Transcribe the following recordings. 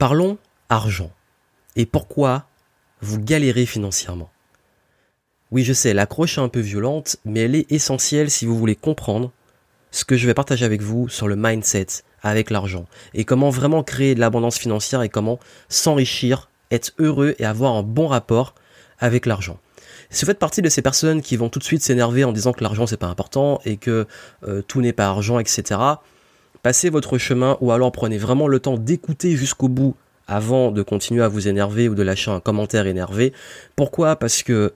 Parlons argent. Et pourquoi vous galérez financièrement? Oui, je sais, l'accroche est un peu violente, mais elle est essentielle si vous voulez comprendre ce que je vais partager avec vous sur le mindset avec l'argent et comment vraiment créer de l'abondance financière et comment s'enrichir, être heureux et avoir un bon rapport avec l'argent. Si vous faites partie de ces personnes qui vont tout de suite s'énerver en disant que l'argent c'est pas important et que tout n'est pas argent, etc., passez votre chemin ou alors prenez vraiment le temps d'écouter jusqu'au bout avant de continuer à vous énerver ou de lâcher un commentaire énervé. Pourquoi ? Parce que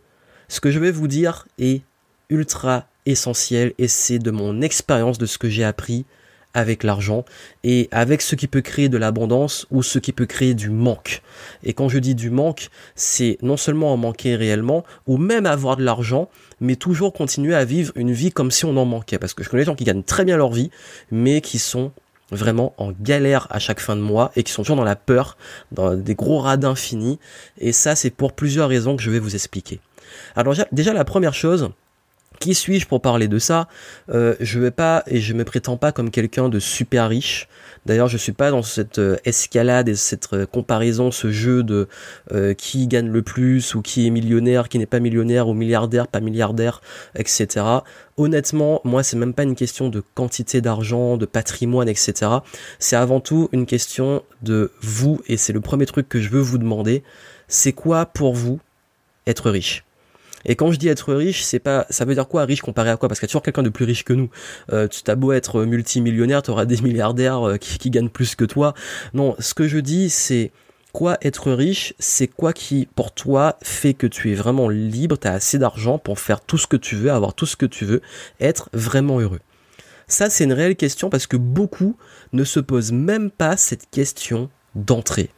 ce que je vais vous dire est ultra essentiel et c'est de mon expérience, de ce que j'ai appris avec l'argent et avec ce qui peut créer de l'abondance ou ce qui peut créer du manque. Et quand je dis du manque, c'est non seulement en manquer réellement ou même avoir de l'argent, mais toujours continuer à vivre une vie comme si on en manquait. Parce que je connais des gens qui gagnent très bien leur vie, mais qui sont vraiment en galère à chaque fin de mois et qui sont toujours dans la peur, dans des gros radins finis. Et ça, c'est pour plusieurs raisons que je vais vous expliquer. Alors déjà, la première chose... Qui suis-je pour parler de ça ? Je vais pas et je me prétends pas comme quelqu'un de super riche. D'ailleurs, je suis pas dans cette escalade et cette comparaison, ce jeu de qui gagne le plus ou qui est millionnaire, qui n'est pas millionnaire ou milliardaire, pas milliardaire, etc. Honnêtement, moi, c'est même pas une question de quantité d'argent, de patrimoine, etc. C'est avant tout une question de vous et c'est le premier truc que je veux vous demander. C'est quoi pour vous être riche ? Et quand je dis être riche, c'est pas, ça veut dire quoi riche comparé à quoi? Parce qu'il y a toujours quelqu'un de plus riche que nous. Tu t'as beau être multimillionnaire, t'auras des milliardaires qui gagnent plus que toi. Non, ce que je dis, c'est quoi être riche? C'est quoi qui, pour toi, fait que tu es vraiment libre, t'as assez d'argent pour faire tout ce que tu veux, avoir tout ce que tu veux, être vraiment heureux. Ça, c'est une réelle question parce que beaucoup ne se posent même pas cette question d'entrée.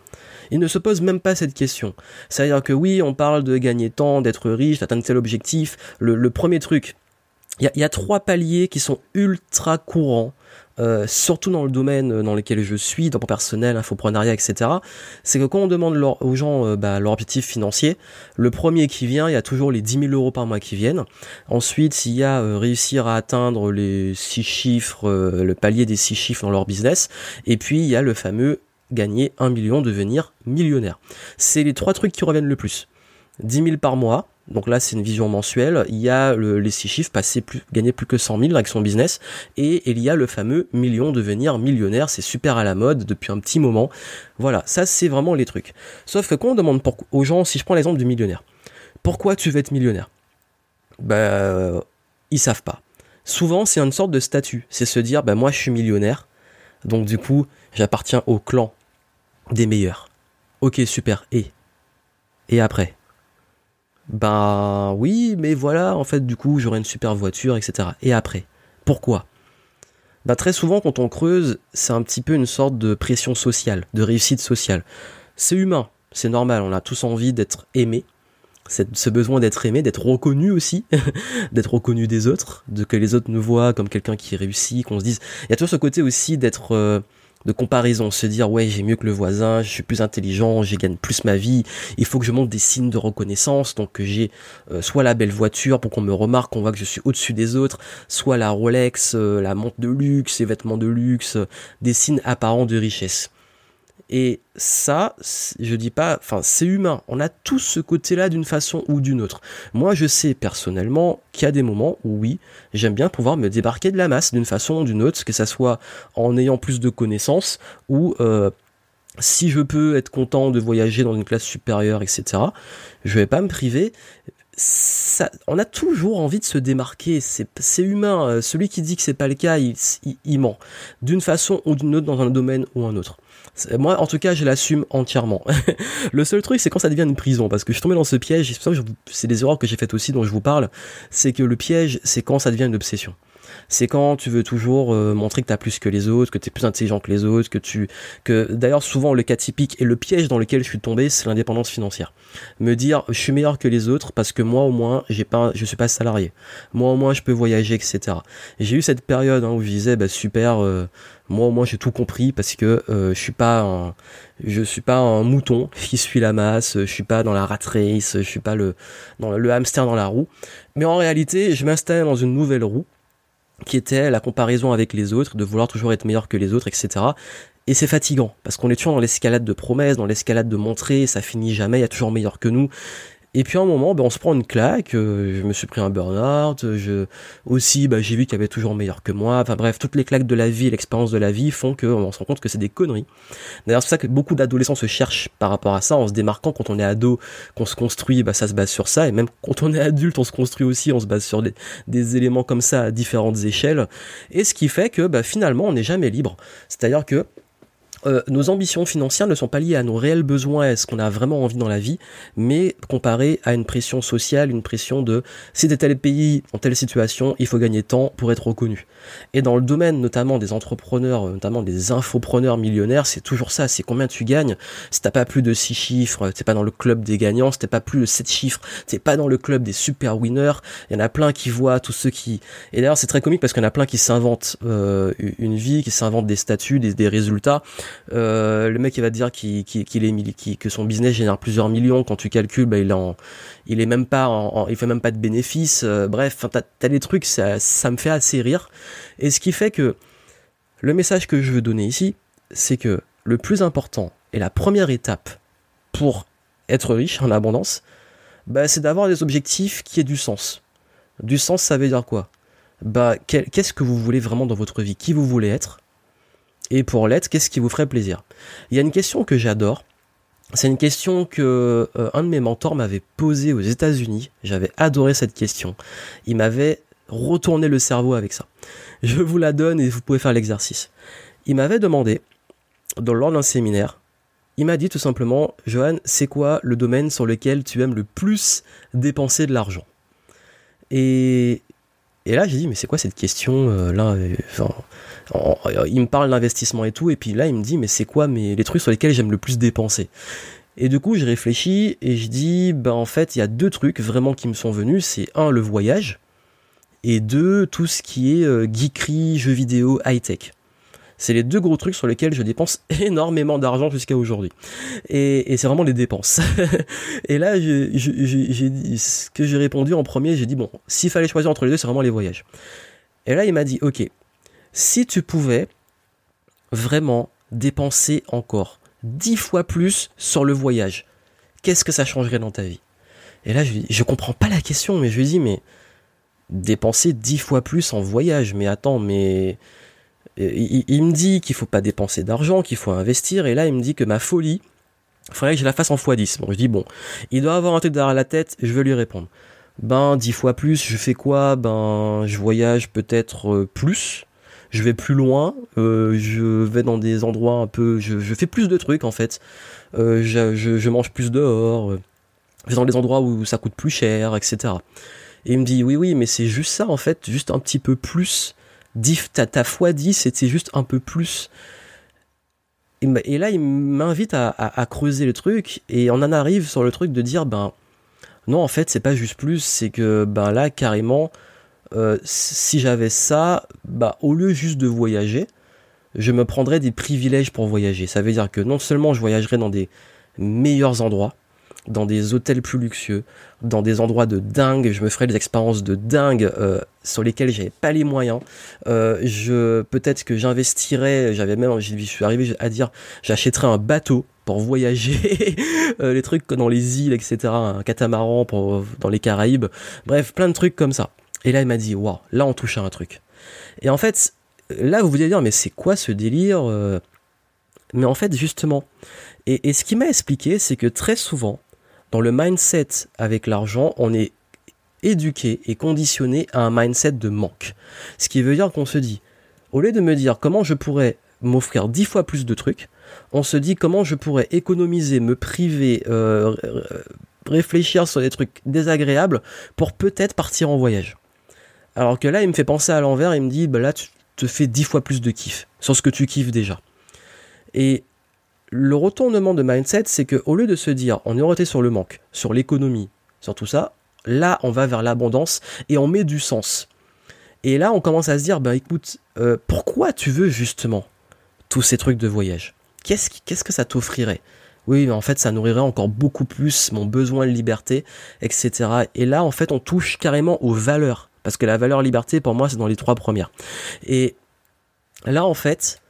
Ils ne se posent même pas cette question. C'est-à-dire que oui, on parle de gagner tant, d'être riche, d'atteindre tel objectif. Le premier truc, il y a trois paliers qui sont ultra courants, surtout dans le domaine dans lequel je suis, dans mon personnel, infoprenariat, etc. C'est que quand on demande aux gens leur objectif financier, le premier qui vient, il y a toujours les 10 000 euros par mois qui viennent. Ensuite, il y a réussir à atteindre les 6 chiffres, le palier des 6 chiffres dans leur business. Et puis, il y a le fameux gagner 1 million, devenir millionnaire. C'est les trois trucs qui reviennent le plus. 10 000 par mois, donc là c'est une vision mensuelle. Il y a les 6 chiffres, gagner plus que 100 000 avec son business. Et il y a le fameux million, devenir millionnaire. C'est super à la mode depuis un petit moment. Voilà, ça c'est vraiment les trucs. Sauf que quand on demande aux gens, si je prends l'exemple du millionnaire, pourquoi tu veux être millionnaire ? Ils savent pas. Souvent c'est une sorte de statut. C'est se dire, moi je suis millionnaire, donc du coup j'appartiens au clan des meilleurs. Ok, super. Et après ? Oui, mais voilà, en fait, du coup, j'aurai une super voiture, etc. Et après ? Pourquoi ? Très souvent, quand on creuse, c'est un petit peu une sorte de pression sociale, de réussite sociale. C'est humain, c'est normal, on a tous envie d'être aimé. Ce besoin d'être aimé, d'être reconnu aussi, d'être reconnu des autres, de que les autres nous voient comme quelqu'un qui réussit, qu'on se dise... Il y a toujours ce côté aussi d'être... de comparaison, se dire ouais j'ai mieux que le voisin, je suis plus intelligent, je gagne plus ma vie, il faut que je montre des signes de reconnaissance, donc que j'ai soit la belle voiture pour qu'on me remarque, qu'on voit que je suis au-dessus des autres, soit la Rolex, la montre de luxe, les vêtements de luxe, des signes apparents de richesse. Et ça, je dis pas, c'est humain, on a tous ce côté-là d'une façon ou d'une autre. Moi je sais personnellement qu'il y a des moments où oui, j'aime bien pouvoir me débarquer de la masse d'une façon ou d'une autre, que ça soit en ayant plus de connaissances ou si je peux être content de voyager dans une classe supérieure, etc. Je vais pas me priver. Ça, on a toujours envie de se démarquer, c'est humain. Celui qui dit que c'est pas le cas, il ment. D'une façon ou d'une autre, dans un domaine ou un autre. Moi, en tout cas, je l'assume entièrement. Le seul truc, c'est quand ça devient une prison, parce que je suis tombé dans ce piège, c'est pour ça que c'est des erreurs que j'ai faites aussi, dont je vous parle, c'est que le piège, c'est quand ça devient une obsession. C'est quand tu veux toujours montrer que t'as plus que les autres, que t'es plus intelligent que les autres, que d'ailleurs souvent le cas typique et le piège dans lequel je suis tombé, c'est l'indépendance financière. Me dire je suis meilleur que les autres parce que moi au moins je suis pas salarié. Moi au moins je peux voyager, etc. Et j'ai eu cette période où je disais super, moi au moins j'ai tout compris parce que je suis pas un mouton qui suit la masse, je suis pas dans la rat race, je suis pas le hamster dans la roue. Mais en réalité je m'installais dans une nouvelle roue, qui était la comparaison avec les autres, de vouloir toujours être meilleur que les autres, etc. Et c'est fatigant, parce qu'on est toujours dans l'escalade de promesses, dans l'escalade de montrer, ça finit jamais, il y a toujours meilleur que nous. Et puis à un moment, on se prend une claque, je me suis pris un burn-out, j'ai vu qu'il y avait toujours meilleur que moi, toutes les claques de la vie, l'expérience de la vie font qu'on se rend compte que c'est des conneries. D'ailleurs, c'est pour ça que beaucoup d'adolescents se cherchent par rapport à ça, en se démarquant. Quand on est ado, qu'on se construit, ça se base sur ça, et même quand on est adulte, on se construit aussi, on se base sur des éléments comme ça à différentes échelles, et ce qui fait que finalement, on n'est jamais libre. C'est-à-dire que nos ambitions financières ne sont pas liées à nos réels besoins, à ce qu'on a vraiment envie dans la vie, mais comparées à une pression sociale, une pression de « si t'es tel pays, en telle situation, il faut gagner tant pour être reconnu ». Et dans le domaine notamment des entrepreneurs, notamment des infopreneurs millionnaires, c'est toujours ça, c'est combien tu gagnes. Si t'as pas plus de 6 chiffres, t'es pas dans le club des gagnants. Si t'es pas plus de 7 chiffres, t'es pas dans le club des super winners. Il y en a plein qui voient tous ceux qui... Et d'ailleurs c'est très comique parce qu'il y en a plein qui s'inventent une vie, qui s'inventent des statuts, des résultats. Le mec il va te dire que son business génère plusieurs millions, quand tu calcules il fait même pas de bénéfices, t'as des trucs, ça me fait assez rire. Et ce qui fait que le message que je veux donner ici, c'est que le plus important et la première étape pour être riche en abondance, c'est d'avoir des objectifs qui aient du sens. Du sens, ça veut dire quoi ? Qu'est-ce que vous voulez vraiment dans votre vie ? Qui vous voulez être ? Et pour l'être, qu'est-ce qui vous ferait plaisir ? Il y a une question que j'adore. C'est une question que un de mes mentors m'avait posée aux États-Unis. J'avais adoré cette question. Il m'avait retourné le cerveau avec ça. Je vous la donne et vous pouvez faire l'exercice. Il m'avait demandé, lors d'un séminaire, il m'a dit tout simplement « Johan, c'est quoi le domaine sur lequel tu aimes le plus dépenser de l'argent ?» Et là, j'ai dit, mais c'est quoi cette question il me parle d'investissement et tout, et puis là, il me dit, mais c'est quoi les trucs sur lesquels j'aime le plus dépenser ? Et du coup, je réfléchis, et je dis, en fait, il y a 2 trucs vraiment qui me sont venus, c'est 1, le voyage, et 2, tout ce qui est geekerie, jeux vidéo, high-tech. C'est les 2 gros trucs sur lesquels je dépense énormément d'argent jusqu'à aujourd'hui. Et c'est vraiment les dépenses. Et là, ce que j'ai répondu en premier, j'ai dit, s'il fallait choisir entre les 2, c'est vraiment les voyages. Et là, il m'a dit, ok, si tu pouvais vraiment dépenser encore 10 fois plus sur le voyage, qu'est-ce que ça changerait dans ta vie ? Et là, je comprends pas la question, mais je lui dis, mais dépenser 10 fois plus en voyage, il me dit qu'il faut pas dépenser d'argent, qu'il faut investir, et là il me dit que ma folie, il faudrait que je la fasse en x10. Je dis il doit avoir un truc derrière la tête, je vais lui répondre. 10 fois plus, je fais quoi ? Je voyage peut-être plus, je vais plus loin, je vais dans des endroits un peu... Je fais plus de trucs en fait, je mange plus dehors, je vais dans des endroits où ça coûte plus cher, etc. Et il me dit oui mais c'est juste ça en fait, juste un petit peu plus... ta x10, c'était juste un peu plus. Et là, il m'invite à creuser le truc, et on en arrive sur le truc de dire, non, en fait, c'est pas juste plus, c'est que, là, carrément, si j'avais ça, au lieu juste de voyager, je me prendrais des privilèges pour voyager. Ça veut dire que non seulement je voyagerais dans des meilleurs endroits, dans des hôtels plus luxueux, dans des endroits de dingue, je me ferais des expériences de dingue sur lesquelles j'avais pas les moyens. Peut-être que j'investirais, je suis arrivé à dire, j'achèterais un bateau pour voyager, les trucs dans les îles, etc., un catamaran dans les Caraïbes, bref, plein de trucs comme ça. Et là, il m'a dit, waouh, là on touche à un truc. Et en fait, là vous allez dire, mais c'est quoi ce délire ? Mais en fait, justement, et ce qu'il m'a expliqué, c'est que très souvent, dans le mindset avec l'argent, on est éduqué et conditionné à un mindset de manque. Ce qui veut dire qu'on se dit, au lieu de me dire comment je pourrais m'offrir 10 fois plus de trucs, on se dit comment je pourrais économiser, me priver, réfléchir sur des trucs désagréables pour peut-être partir en voyage. Alors que là, il me fait penser à l'envers, il me dit, là tu te fais 10 fois plus de kiff sur ce que tu kiffes déjà. Et le retournement de mindset, c'est qu'au lieu de se dire, on est orienté sur le manque, sur l'économie, sur tout ça, là, on va vers l'abondance et on met du sens. Et là, on commence à se dire, écoute, pourquoi tu veux justement tous ces trucs de voyage ? Qu'est-ce que ça t'offrirait ? Oui, mais en fait, ça nourrirait encore beaucoup plus mon besoin de liberté, etc. Et là, en fait, on touche carrément aux valeurs. Parce que la valeur liberté, pour moi, c'est dans les 3 premières. Et là, en fait...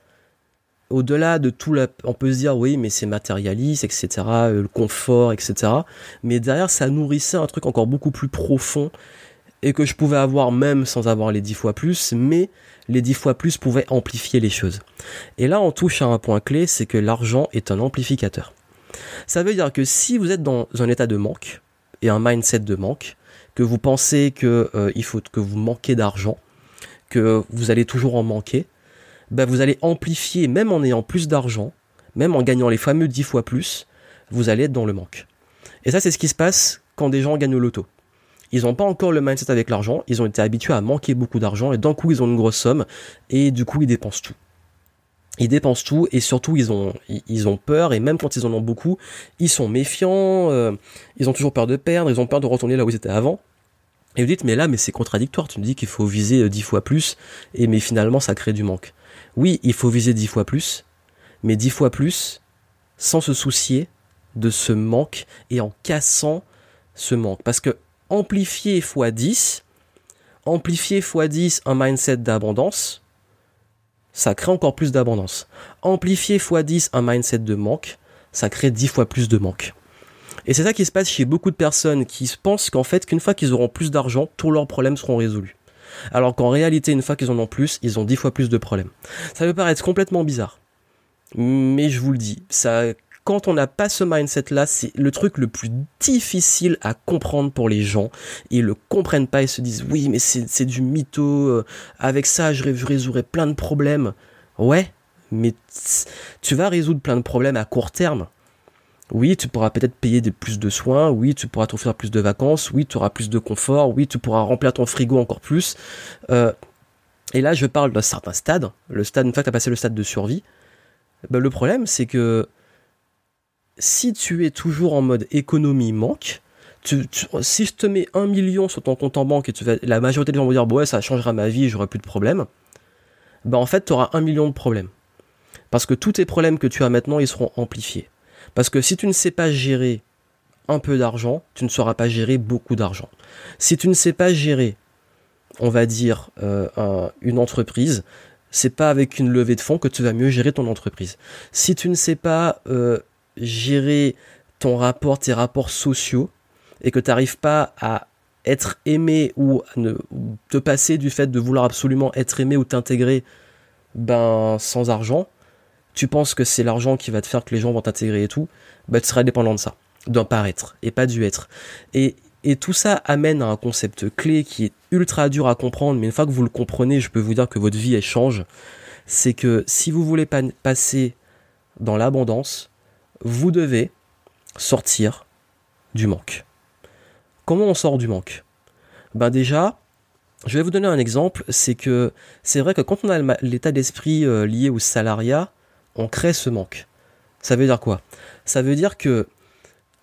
au-delà de tout, on peut se dire oui mais c'est matérialiste, etc., le confort, etc., mais derrière ça nourrissait un truc encore beaucoup plus profond et que je pouvais avoir même sans avoir les 10 fois plus, mais les 10 fois plus pouvaient amplifier les choses. Et là on touche à un point clé, c'est que l'argent est un amplificateur. Ça veut dire que si vous êtes dans un état de manque et un mindset de manque, que vous pensez que il faut que vous manquez d'argent, que vous allez toujours en manquer, ben vous allez amplifier, même en ayant plus d'argent, même en gagnant les fameux 10 fois plus, vous allez être dans le manque. Et ça, c'est ce qui se passe quand des gens gagnent au loto. Ils n'ont pas encore le mindset avec l'argent, ils ont été habitués à manquer beaucoup d'argent, et d'un coup, ils ont une grosse somme, et du coup, ils dépensent tout. Ils dépensent tout, et surtout, ils ont peur, et même quand ils en ont beaucoup, ils sont méfiants, ils ont toujours peur de perdre, ils ont peur de retourner là où ils étaient avant. Et vous dites, mais là, mais c'est contradictoire, tu me dis qu'il faut viser 10 fois plus, et mais finalement, ça crée du manque. Oui, il faut viser 10 fois plus, mais 10 fois plus sans se soucier de ce manque et en cassant ce manque. Parce que amplifier x 10 un mindset d'abondance, ça crée encore plus d'abondance. Amplifier x 10 un mindset de manque, ça crée 10 fois plus de manque. Et c'est ça qui se passe chez beaucoup de personnes qui pensent qu'en fait, qu'une fois qu'ils auront plus d'argent, tous leurs problèmes seront résolus. Alors qu'en réalité, une fois qu'ils en ont plus, ils ont 10 fois plus de problèmes. Ça peut paraître complètement bizarre, mais je vous le dis, ça, quand on n'a pas ce mindset-là, c'est le truc le plus difficile à comprendre pour les gens. Ils le comprennent pas, ils se disent « oui, mais c'est du mytho, avec ça je résoudrai plein de problèmes ». Ouais, mais tu vas résoudre plein de problèmes à court terme. Oui, tu pourras peut-être payer plus de soins, oui, tu pourras t'offrir plus de vacances, oui, tu auras plus de confort, oui, tu pourras remplir ton frigo encore plus. Et là, je parle d'un certain stade, le stade, une fois que tu as passé le stade de survie, ben, le problème, c'est que si tu es toujours en mode économie manque, si je te mets 1 million sur ton compte en banque et la majorité des gens vont dire « ouais, ça changera ma vie, j'aurai plus de problèmes », ben en fait, tu auras 1 million de problèmes. Parce que tous tes problèmes que tu as maintenant, ils seront amplifiés. Parce que si tu ne sais pas gérer un peu d'argent, tu ne sauras pas gérer beaucoup d'argent. Si tu ne sais pas gérer, on va dire, une entreprise, c'est pas avec une levée de fonds que tu vas mieux gérer ton entreprise. Si tu ne sais pas gérer tes rapports sociaux, et que tu n'arrives pas à être aimé ou te passer du fait de vouloir absolument être aimé ou t'intégrer, ben sans argent, tu penses que c'est l'argent qui va te faire que les gens vont t'intégrer et tout, bah tu seras dépendant de ça, d'un paraître et pas du être. Et tout ça amène à un concept clé qui est ultra dur à comprendre, mais une fois que vous le comprenez, je peux vous dire que votre vie, elle change. C'est que si vous voulez passer dans l'abondance, vous devez sortir du manque. Comment on sort du manque ? Ben déjà, je vais vous donner un exemple, c'est que c'est vrai que quand on a l'état d'esprit lié au salariat, on crée ce manque. Ça veut dire quoi ? Ça veut dire que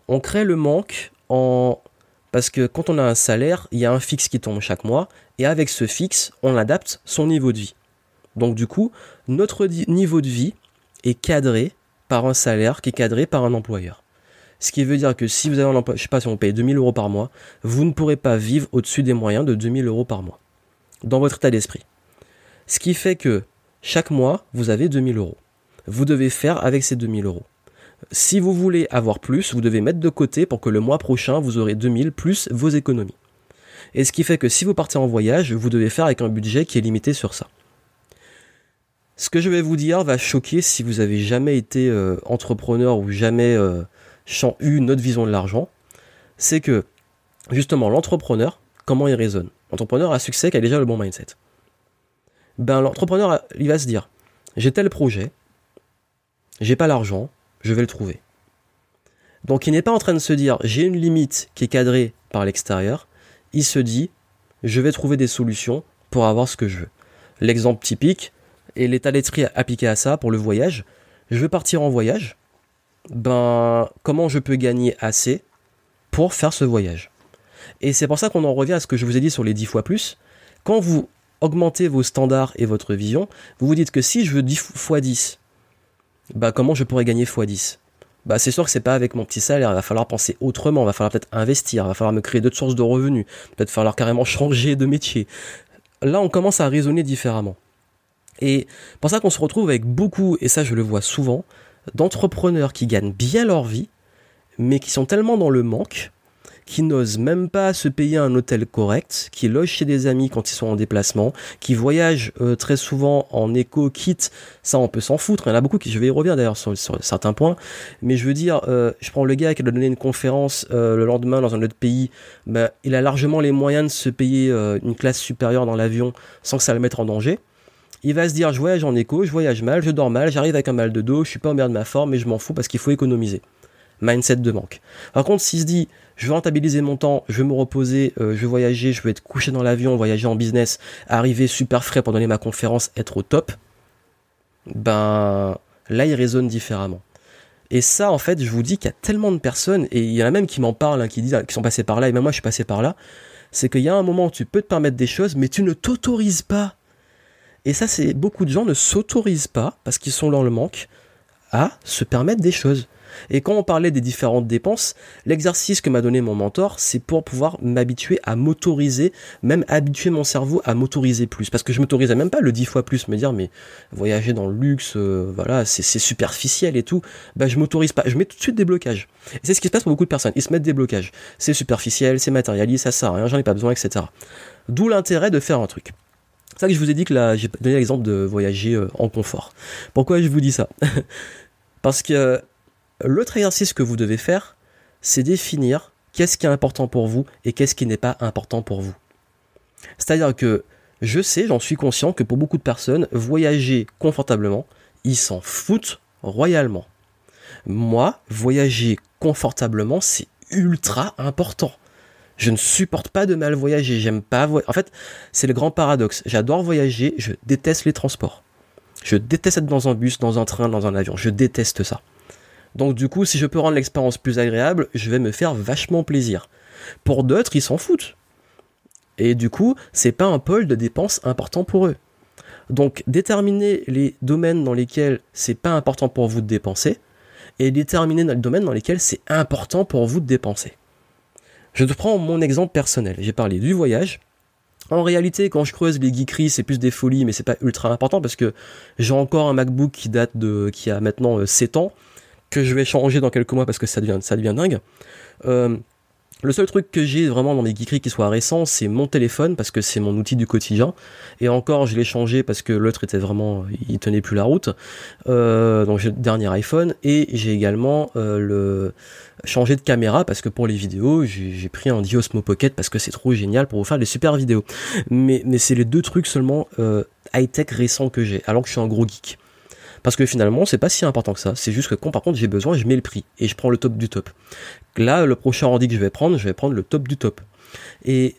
on crée le manque parce que quand on a un salaire, il y a un fixe qui tombe chaque mois, et avec ce fixe, on adapte son niveau de vie. Donc du coup, notre niveau de vie est cadré par un salaire qui est cadré par un employeur. Ce qui veut dire que si vous avez un emploi, je sais pas si on paye 2 000 euros par mois, vous ne pourrez pas vivre au-dessus des moyens de 2 000 euros par mois, dans votre état d'esprit. Ce qui fait que chaque mois, vous avez 2 000 euros. Vous devez faire avec ces 2 000 euros. Si vous voulez avoir plus, vous devez mettre de côté pour que le mois prochain, vous aurez 2 000 plus vos économies. Et ce qui fait que si vous partez en voyage, vous devez faire avec un budget qui est limité sur ça. Ce que je vais vous dire va choquer si vous avez jamais été entrepreneur ou jamais eu une autre vision de l'argent. C'est que, justement, l'entrepreneur, comment il raisonne ? L'entrepreneur à succès qui a déjà le bon mindset. Ben, l'entrepreneur, il va se dire, j'ai tel projet, j'ai pas l'argent, je vais le trouver. Donc il n'est pas en train de se dire, j'ai une limite qui est cadrée par l'extérieur, il se dit, je vais trouver des solutions pour avoir ce que je veux. L'exemple typique, et l'état d'esprit appliqué à ça pour le voyage, je veux partir en voyage, ben comment je peux gagner assez pour faire ce voyage ? Et c'est pour ça qu'on en revient à ce que je vous ai dit sur les 10 fois plus, quand vous augmentez vos standards et votre vision, vous vous dites que si je veux 10 fois 10, bah comment je pourrais gagner x 10? Bah c'est sûr que c'est pas avec mon petit salaire, il va falloir penser autrement, il va falloir peut-être investir, il va falloir me créer d'autres sources de revenus, peut-être falloir carrément changer de métier. Là on commence à raisonner différemment. Et pour ça qu'on se retrouve avec beaucoup, et ça je le vois souvent, d'entrepreneurs qui gagnent bien leur vie, mais qui sont tellement dans le manque, qui n'osent même pas se payer un hôtel correct, qui logent chez des amis quand ils sont en déplacement, qui voyagent très souvent en éco-kit. Ça, on peut s'en foutre. Il y en a beaucoup qui, je vais y revenir d'ailleurs sur certains points, mais je veux dire, je prends le gars qui a donné une conférence le lendemain dans un autre pays, bah, il a largement les moyens de se payer une classe supérieure dans l'avion sans que ça le mette en danger. Il va se dire, je voyage en éco, je voyage mal, je dors mal, j'arrive avec un mal de dos, je suis pas au meilleur de ma forme, mais je m'en fous parce qu'il faut économiser. Mindset de manque. Par contre, s'il se dit, je veux rentabiliser mon temps, je veux me reposer, je veux voyager, je veux être couché dans l'avion, voyager en business, arriver super frais pour donner ma conférence, être au top, ben là, il raisonne différemment. Et ça, en fait, je vous dis qu'il y a tellement de personnes, et il y en a même qui m'en parlent, hein, qui disent, qui sont passés par là, et même moi, je suis passé par là, c'est qu'il y a un moment où tu peux te permettre des choses, mais tu ne t'autorises pas. Et ça, c'est beaucoup de gens ne s'autorisent pas, parce qu'ils sont dans le manque, à se permettre des choses. Et quand on parlait des différentes dépenses, l'exercice que m'a donné mon mentor, c'est pour pouvoir m'habituer à m'autoriser, même habituer mon cerveau à m'autoriser plus. Parce que je m'autorisais même pas le 10 fois plus, me dire mais voyager dans le luxe, voilà, c'est superficiel et tout. Bah je m'autorise pas, je mets tout de suite des blocages. Et c'est ce qui se passe pour beaucoup de personnes, ils se mettent des blocages. C'est superficiel, c'est matérialiste, ça sert à rien, j'en ai pas besoin, etc. D'où l'intérêt de faire un truc. C'est ça que je vous ai dit que là, j'ai donné l'exemple de voyager en confort. Pourquoi je vous dis ça ? Parce que l'autre exercice que vous devez faire, c'est définir qu'est-ce qui est important pour vous et qu'est-ce qui n'est pas important pour vous. C'est-à-dire que je sais, j'en suis conscient que pour beaucoup de personnes, voyager confortablement, ils s'en foutent royalement. Moi, voyager confortablement, c'est ultra important. Je ne supporte pas de mal voyager, j'aime pas voyager. En fait, c'est le grand paradoxe. J'adore voyager, je déteste les transports. Je déteste être dans un bus, dans un train, dans un avion. Je déteste ça. Donc du coup, si je peux rendre l'expérience plus agréable, je vais me faire vachement plaisir. Pour d'autres, ils s'en foutent. Et du coup, c'est pas un pôle de dépenses important pour eux. Donc déterminer les domaines dans lesquels c'est pas important pour vous de dépenser et déterminer les domaines dans lesquels c'est important pour vous de dépenser. Je te prends mon exemple personnel. J'ai parlé du voyage. En réalité, quand je creuse les geekeries, c'est plus des folies, mais c'est pas ultra important parce que j'ai encore un MacBook qui a maintenant 7 ans. Que je vais changer dans quelques mois parce que ça devient dingue. Le seul truc que j'ai vraiment dans mes geekeries qui soit récent, c'est mon téléphone parce que c'est mon outil du quotidien. Et encore, je l'ai changé parce que l'autre était vraiment, il tenait plus la route. Donc j'ai le dernier iPhone et j'ai également changé de caméra parce que pour les vidéos, j'ai pris un Osmo Pocket parce que c'est trop génial pour vous faire des super vidéos. Mais c'est les deux trucs seulement high-tech récents que j'ai, alors que je suis un gros geek. Parce que finalement, c'est pas si important que ça. C'est juste que quand, par contre, j'ai besoin, je mets le prix. Et je prends le top du top. Là, le prochain ordi que je vais prendre le top du top. Et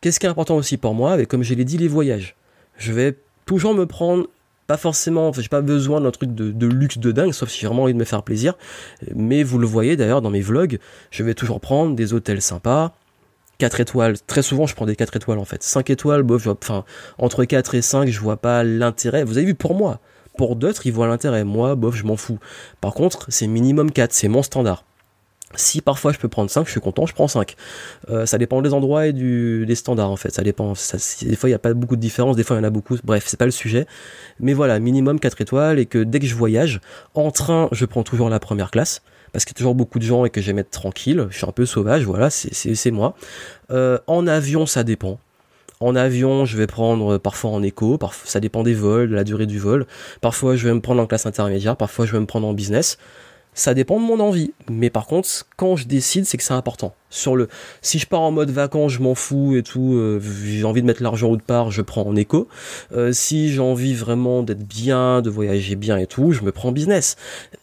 qu'est-ce qui est important aussi pour moi ? Et comme je l'ai dit, les voyages. Je vais toujours me prendre, pas forcément, enfin, j'ai pas besoin d'un truc de luxe de dingue, sauf si j'ai vraiment envie de me faire plaisir. Mais vous le voyez d'ailleurs dans mes vlogs, je vais toujours prendre des hôtels sympas, 4 étoiles, très souvent je prends des 4 étoiles en fait. 5 étoiles, bof, enfin, entre 4 et 5, je vois pas l'intérêt. Vous avez vu pour moi. Pour d'autres, ils voient l'intérêt. Moi, bof, je m'en fous. Par contre, c'est minimum 4, c'est mon standard. Si parfois je peux prendre 5, je suis content, je prends 5. Ça dépend des endroits et des standards en fait. Ça dépend. Des fois, il n'y a pas beaucoup de différence. Des fois, il y en a beaucoup. Bref, c'est pas le sujet. Mais voilà, minimum 4 étoiles et que dès que je voyage, en train, je prends toujours la première classe parce qu'il y a toujours beaucoup de gens et que j'aime être tranquille. Je suis un peu sauvage, voilà, c'est moi. En avion, ça dépend. En avion, je vais prendre parfois en éco, ça dépend des vols, de la durée du vol. Parfois, je vais me prendre en classe intermédiaire, parfois, je vais me prendre en business. Ça dépend de mon envie. Mais par contre, quand je décide, c'est que c'est important. Si je pars en mode vacances, je m'en fous et tout, j'ai envie de mettre l'argent autre part, je prends en éco. Si j'ai envie vraiment d'être bien, de voyager bien et tout, je me prends en business.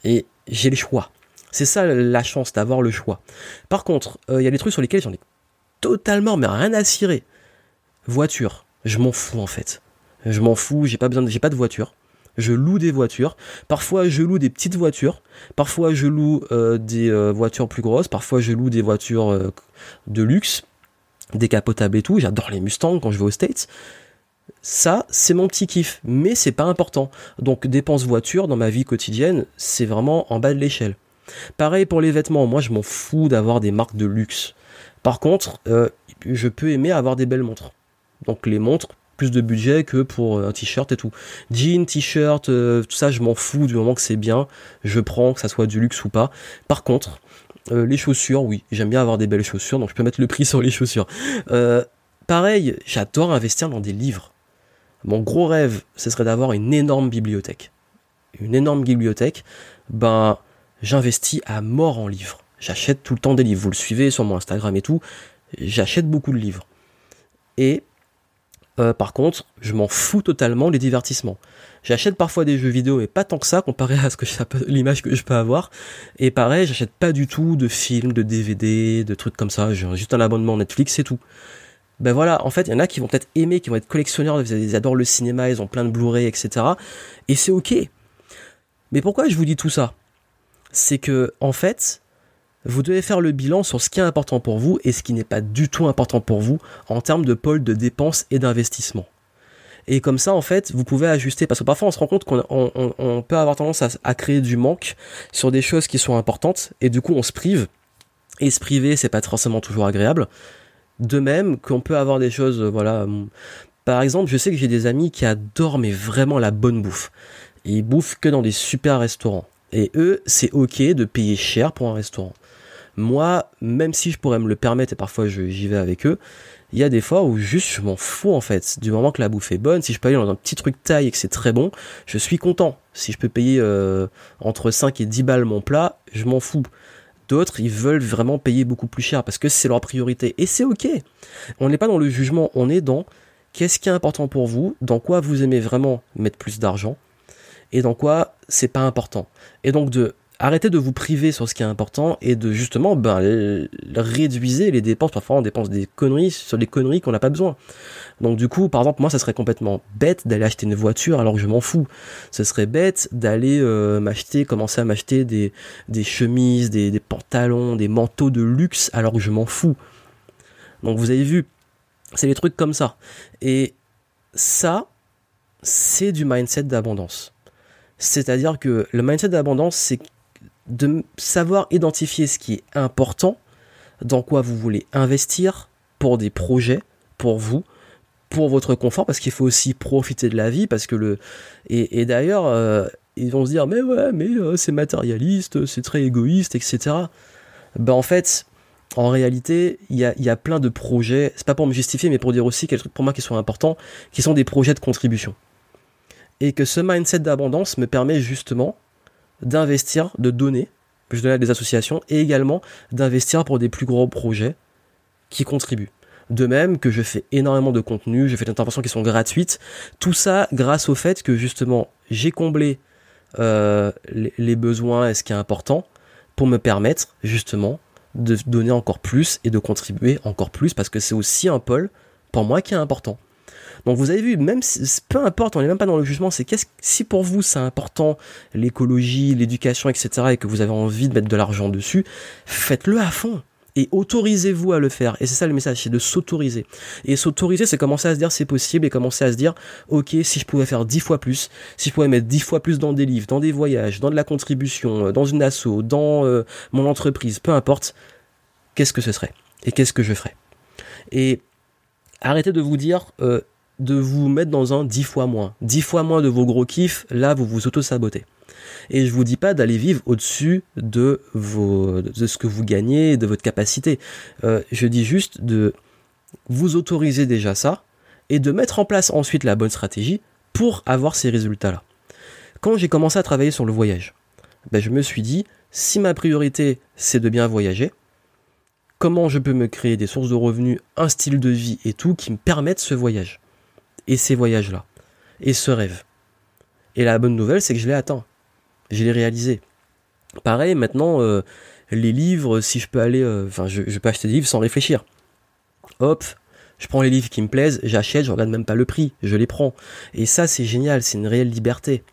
Et j'ai le choix. C'est ça la chance, d'avoir le choix. Par contre, il y a des trucs sur lesquels j'en ai totalement, mais rien à cirer. Voiture, je m'en fous en fait. Je m'en fous, j'ai pas de voiture. Je loue des voitures. Parfois, je loue des petites voitures. Parfois, je loue des voitures plus grosses. Parfois, je loue des voitures de luxe, décapotables et tout. J'adore les Mustangs quand je vais aux States. Ça, c'est mon petit kiff, mais c'est pas important. Donc, dépense voiture dans ma vie quotidienne, c'est vraiment en bas de l'échelle. Pareil pour les vêtements. Moi, je m'en fous d'avoir des marques de luxe. Par contre, je peux aimer avoir des belles montres. Donc les montres, plus de budget que pour un t-shirt et tout. Jean, t-shirt, tout ça, je m'en fous, du moment que c'est bien, je prends, que ça soit du luxe ou pas. Par contre, les chaussures, oui, j'aime bien avoir des belles chaussures, donc je peux mettre le prix sur les chaussures. Pareil, j'adore investir dans des livres. Mon gros rêve, ce serait d'avoir une énorme bibliothèque. Une énorme bibliothèque, ben, j'investis à mort en livres. J'achète tout le temps des livres. Vous le suivez sur mon Instagram et tout. J'achète beaucoup de livres. Et par contre, je m'en fous totalement des divertissements. J'achète parfois des jeux vidéo, mais pas tant que ça, comparé à ce que l'image que je peux avoir. Et pareil, j'achète pas du tout de films, de DVD, de trucs comme ça. J'ai juste un abonnement Netflix, c'est tout. Ben voilà, en fait, il y en a qui vont peut-être aimer, qui vont être collectionneurs, ils adorent le cinéma, ils ont plein de Blu-ray, etc. Et c'est ok. Mais pourquoi je vous dis tout ça ? C'est que, en fait, vous devez faire le bilan sur ce qui est important pour vous et ce qui n'est pas du tout important pour vous en termes de pôle de dépenses et d'investissement. Et comme ça, en fait, vous pouvez ajuster. Parce que parfois, on se rend compte qu'on on peut avoir tendance à créer du manque sur des choses qui sont importantes. Et du coup, on se prive. Et se priver, c'est pas forcément toujours agréable. De même qu'on peut avoir des choses, voilà. Par exemple, je sais que j'ai des amis qui adorent, mais vraiment la bonne bouffe. Et ils bouffent que dans des super restaurants. Et eux, c'est ok de payer cher pour un restaurant. Moi, même si je pourrais me le permettre, et parfois j'y vais avec eux, il y a des fois où juste je m'en fous en fait. Du moment que la bouffe est bonne, si je peux aller dans un petit truc thaï et que c'est très bon, je suis content. Si je peux payer entre 5 et 10 balles mon plat, je m'en fous. D'autres, ils veulent vraiment payer beaucoup plus cher parce que c'est leur priorité. Et c'est ok. On n'est pas dans le jugement, on est dans qu'est-ce qui est important pour vous, dans quoi vous aimez vraiment mettre plus d'argent et dans quoi c'est pas important. Et donc arrêtez de vous priver sur ce qui est important et de justement réduisez les dépenses. Parfois, on dépense des conneries sur des conneries qu'on n'a pas besoin. Donc du coup, par exemple, moi, ça serait complètement bête d'aller acheter une voiture alors que je m'en fous. Ce serait bête d'aller commencer à m'acheter des chemises, des pantalons, des manteaux de luxe alors que je m'en fous. Donc vous avez vu, c'est des trucs comme ça. Et ça, c'est du mindset d'abondance. C'est-à-dire que le mindset d'abondance, c'est de savoir identifier ce qui est important, dans quoi vous voulez investir pour des projets, pour vous, pour votre confort, parce qu'il faut aussi profiter de la vie, parce que et d'ailleurs, ils vont se dire, mais c'est matérialiste, c'est très égoïste, etc. Ben en fait, en réalité, il y a plein de projets, c'est pas pour me justifier, mais pour dire aussi quels trucs pour moi qui sont importants, qui sont des projets de contribution. Et que ce mindset d'abondance me permet justement d'investir, de donner, je donne à des associations, et également d'investir pour des plus gros projets qui contribuent. De même que je fais énormément de contenu, je fais des interventions qui sont gratuites, tout ça grâce au fait que justement j'ai comblé les besoins et ce qui est important pour me permettre justement de donner encore plus et de contribuer encore plus parce que c'est aussi un pôle pour moi qui est important. Donc vous avez vu, même si, peu importe, on n'est même pas dans le jugement, c'est si pour vous c'est important, l'écologie, l'éducation, etc., et que vous avez envie de mettre de l'argent dessus, faites-le à fond et autorisez-vous à le faire. Et c'est ça le message, c'est de s'autoriser. Et s'autoriser, c'est commencer à se dire c'est possible et commencer à se dire ok, si je pouvais faire 10 fois plus, si je pouvais mettre 10 fois plus dans des livres, dans des voyages, dans de la contribution, dans une asso, dans mon entreprise, peu importe, qu'est-ce que ce serait et qu'est-ce que je ferais. Et arrêtez de vous dire... de vous mettre dans un 10 fois moins de vos gros kiffs, là vous vous auto-sabotez. Et je vous dis pas d'aller vivre au-dessus de ce que vous gagnez, de votre capacité. Je dis juste de vous autoriser déjà ça et de mettre en place ensuite la bonne stratégie pour avoir ces résultats-là. Quand j'ai commencé à travailler sur le voyage, je me suis dit, si ma priorité c'est de bien voyager, comment je peux me créer des sources de revenus, un style de vie et tout qui me permettent ce voyage ? Et ces voyages-là, et ce rêve. Et la bonne nouvelle, c'est que je l'ai atteint. Je l'ai réalisé. Pareil, maintenant, les livres, si je peux aller... je peux acheter des livres sans réfléchir. Hop, je prends les livres qui me plaisent, j'achète, je regarde même pas le prix, je les prends. Et ça, c'est génial, c'est une réelle liberté.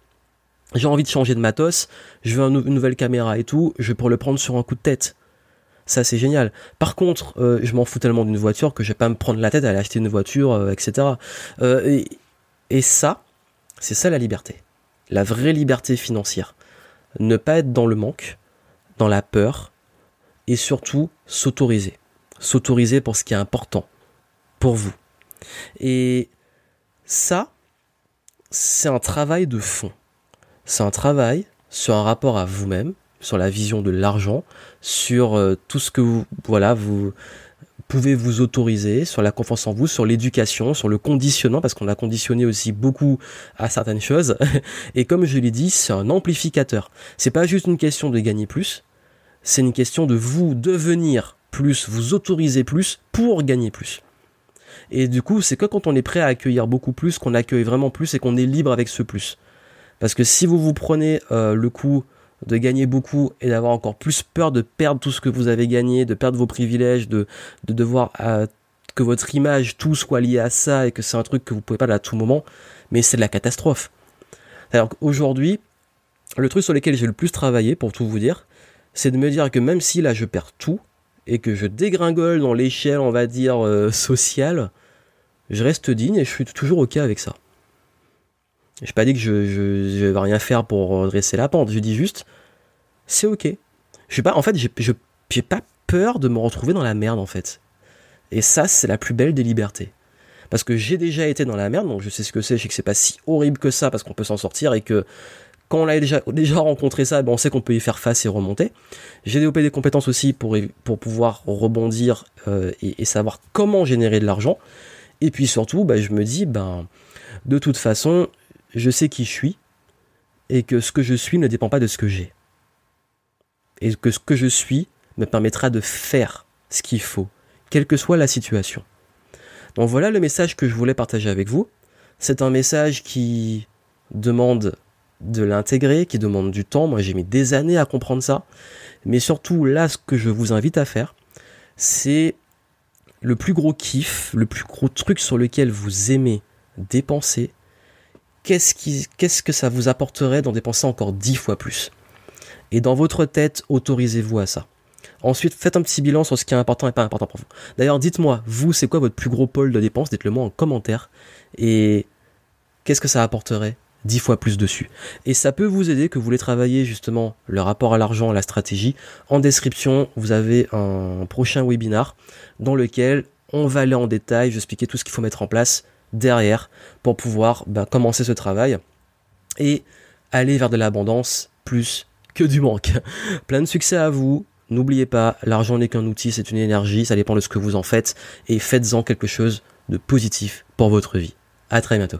J'ai envie de changer de matos, je veux une nouvelle caméra et tout, je pourrais le prendre sur un coup de tête. Ça, c'est génial. Par contre, je m'en fous tellement d'une voiture que je vais pas me prendre la tête à aller acheter une voiture, etc. Et ça, c'est ça la liberté. La vraie liberté financière. Ne pas être dans le manque, dans la peur, et surtout s'autoriser. S'autoriser pour ce qui est important, pour vous. Et Ça, c'est un travail de fond. C'est un travail sur un rapport à vous-même, sur la vision de l'argent, sur tout ce que vous pouvez vous autoriser, sur la confiance en vous, sur l'éducation, sur le conditionnement, parce qu'on a conditionné aussi beaucoup à certaines choses. Et comme je l'ai dit, c'est un amplificateur. C'est pas juste une question de gagner plus, c'est une question de vous devenir plus, vous autoriser plus pour gagner plus. Et du coup, c'est que quand on est prêt à accueillir beaucoup plus, qu'on accueille vraiment plus et qu'on est libre avec ce plus. Parce que si vous vous prenez le coup de gagner beaucoup et d'avoir encore plus peur de perdre tout ce que vous avez gagné, de perdre vos privilèges, de devoir que votre image, tout soit lié à ça et que c'est un truc que vous pouvez pas à tout moment, mais c'est de la catastrophe. Alors qu'aujourd'hui, le truc sur lequel j'ai le plus travaillé, pour tout vous dire, c'est de me dire que même si là je perds tout et que je dégringole dans l'échelle, on va dire, sociale, je reste digne et je suis toujours OK avec ça. Je n'ai pas dit que je vais rien faire pour redresser la pente. Je dis juste, c'est OK. Je suis pas, en fait, j'ai pas peur de me retrouver dans la merde, en fait. Et ça, c'est la plus belle des libertés. Parce que j'ai déjà été dans la merde, donc je sais ce que c'est. Je sais que c'est pas si horrible que ça, parce qu'on peut s'en sortir et que quand on a déjà rencontré ça, ben on sait qu'on peut y faire face et remonter. J'ai développé des compétences aussi pour pouvoir rebondir et savoir comment générer de l'argent. Et puis surtout, ben, je me dis, ben, de toute façon, je sais qui je suis et que ce que je suis ne dépend pas de ce que j'ai. Et que ce que je suis me permettra de faire ce qu'il faut, quelle que soit la situation. Donc voilà le message que je voulais partager avec vous. C'est un message qui demande de l'intégrer, qui demande du temps. Moi, j'ai mis des années à comprendre ça. Mais surtout, là, ce que je vous invite à faire, c'est le plus gros kiff, le plus gros truc sur lequel vous aimez dépenser. Qu'est-ce que ça vous apporterait d'en dépenser encore 10 fois plus? Et dans votre tête, autorisez-vous à ça. Ensuite, faites un petit bilan sur ce qui est important et pas important pour vous. D'ailleurs, dites-moi, vous, c'est quoi votre plus gros pôle de dépense? Dites-le moi en commentaire. Et qu'est-ce que ça apporterait 10 fois plus dessus? Et ça peut vous aider que vous voulez travailler justement le rapport à l'argent, la stratégie. En description, vous avez un prochain webinar dans lequel on va aller en détail, je vais expliquer tout ce qu'il faut mettre en place derrière pour pouvoir commencer ce travail et aller vers de l'abondance plus que du manque. Plein de succès à vous. N'oubliez pas, l'argent n'est qu'un outil, c'est une énergie, ça dépend de ce que vous en faites et faites-en quelque chose de positif pour votre vie. À très bientôt.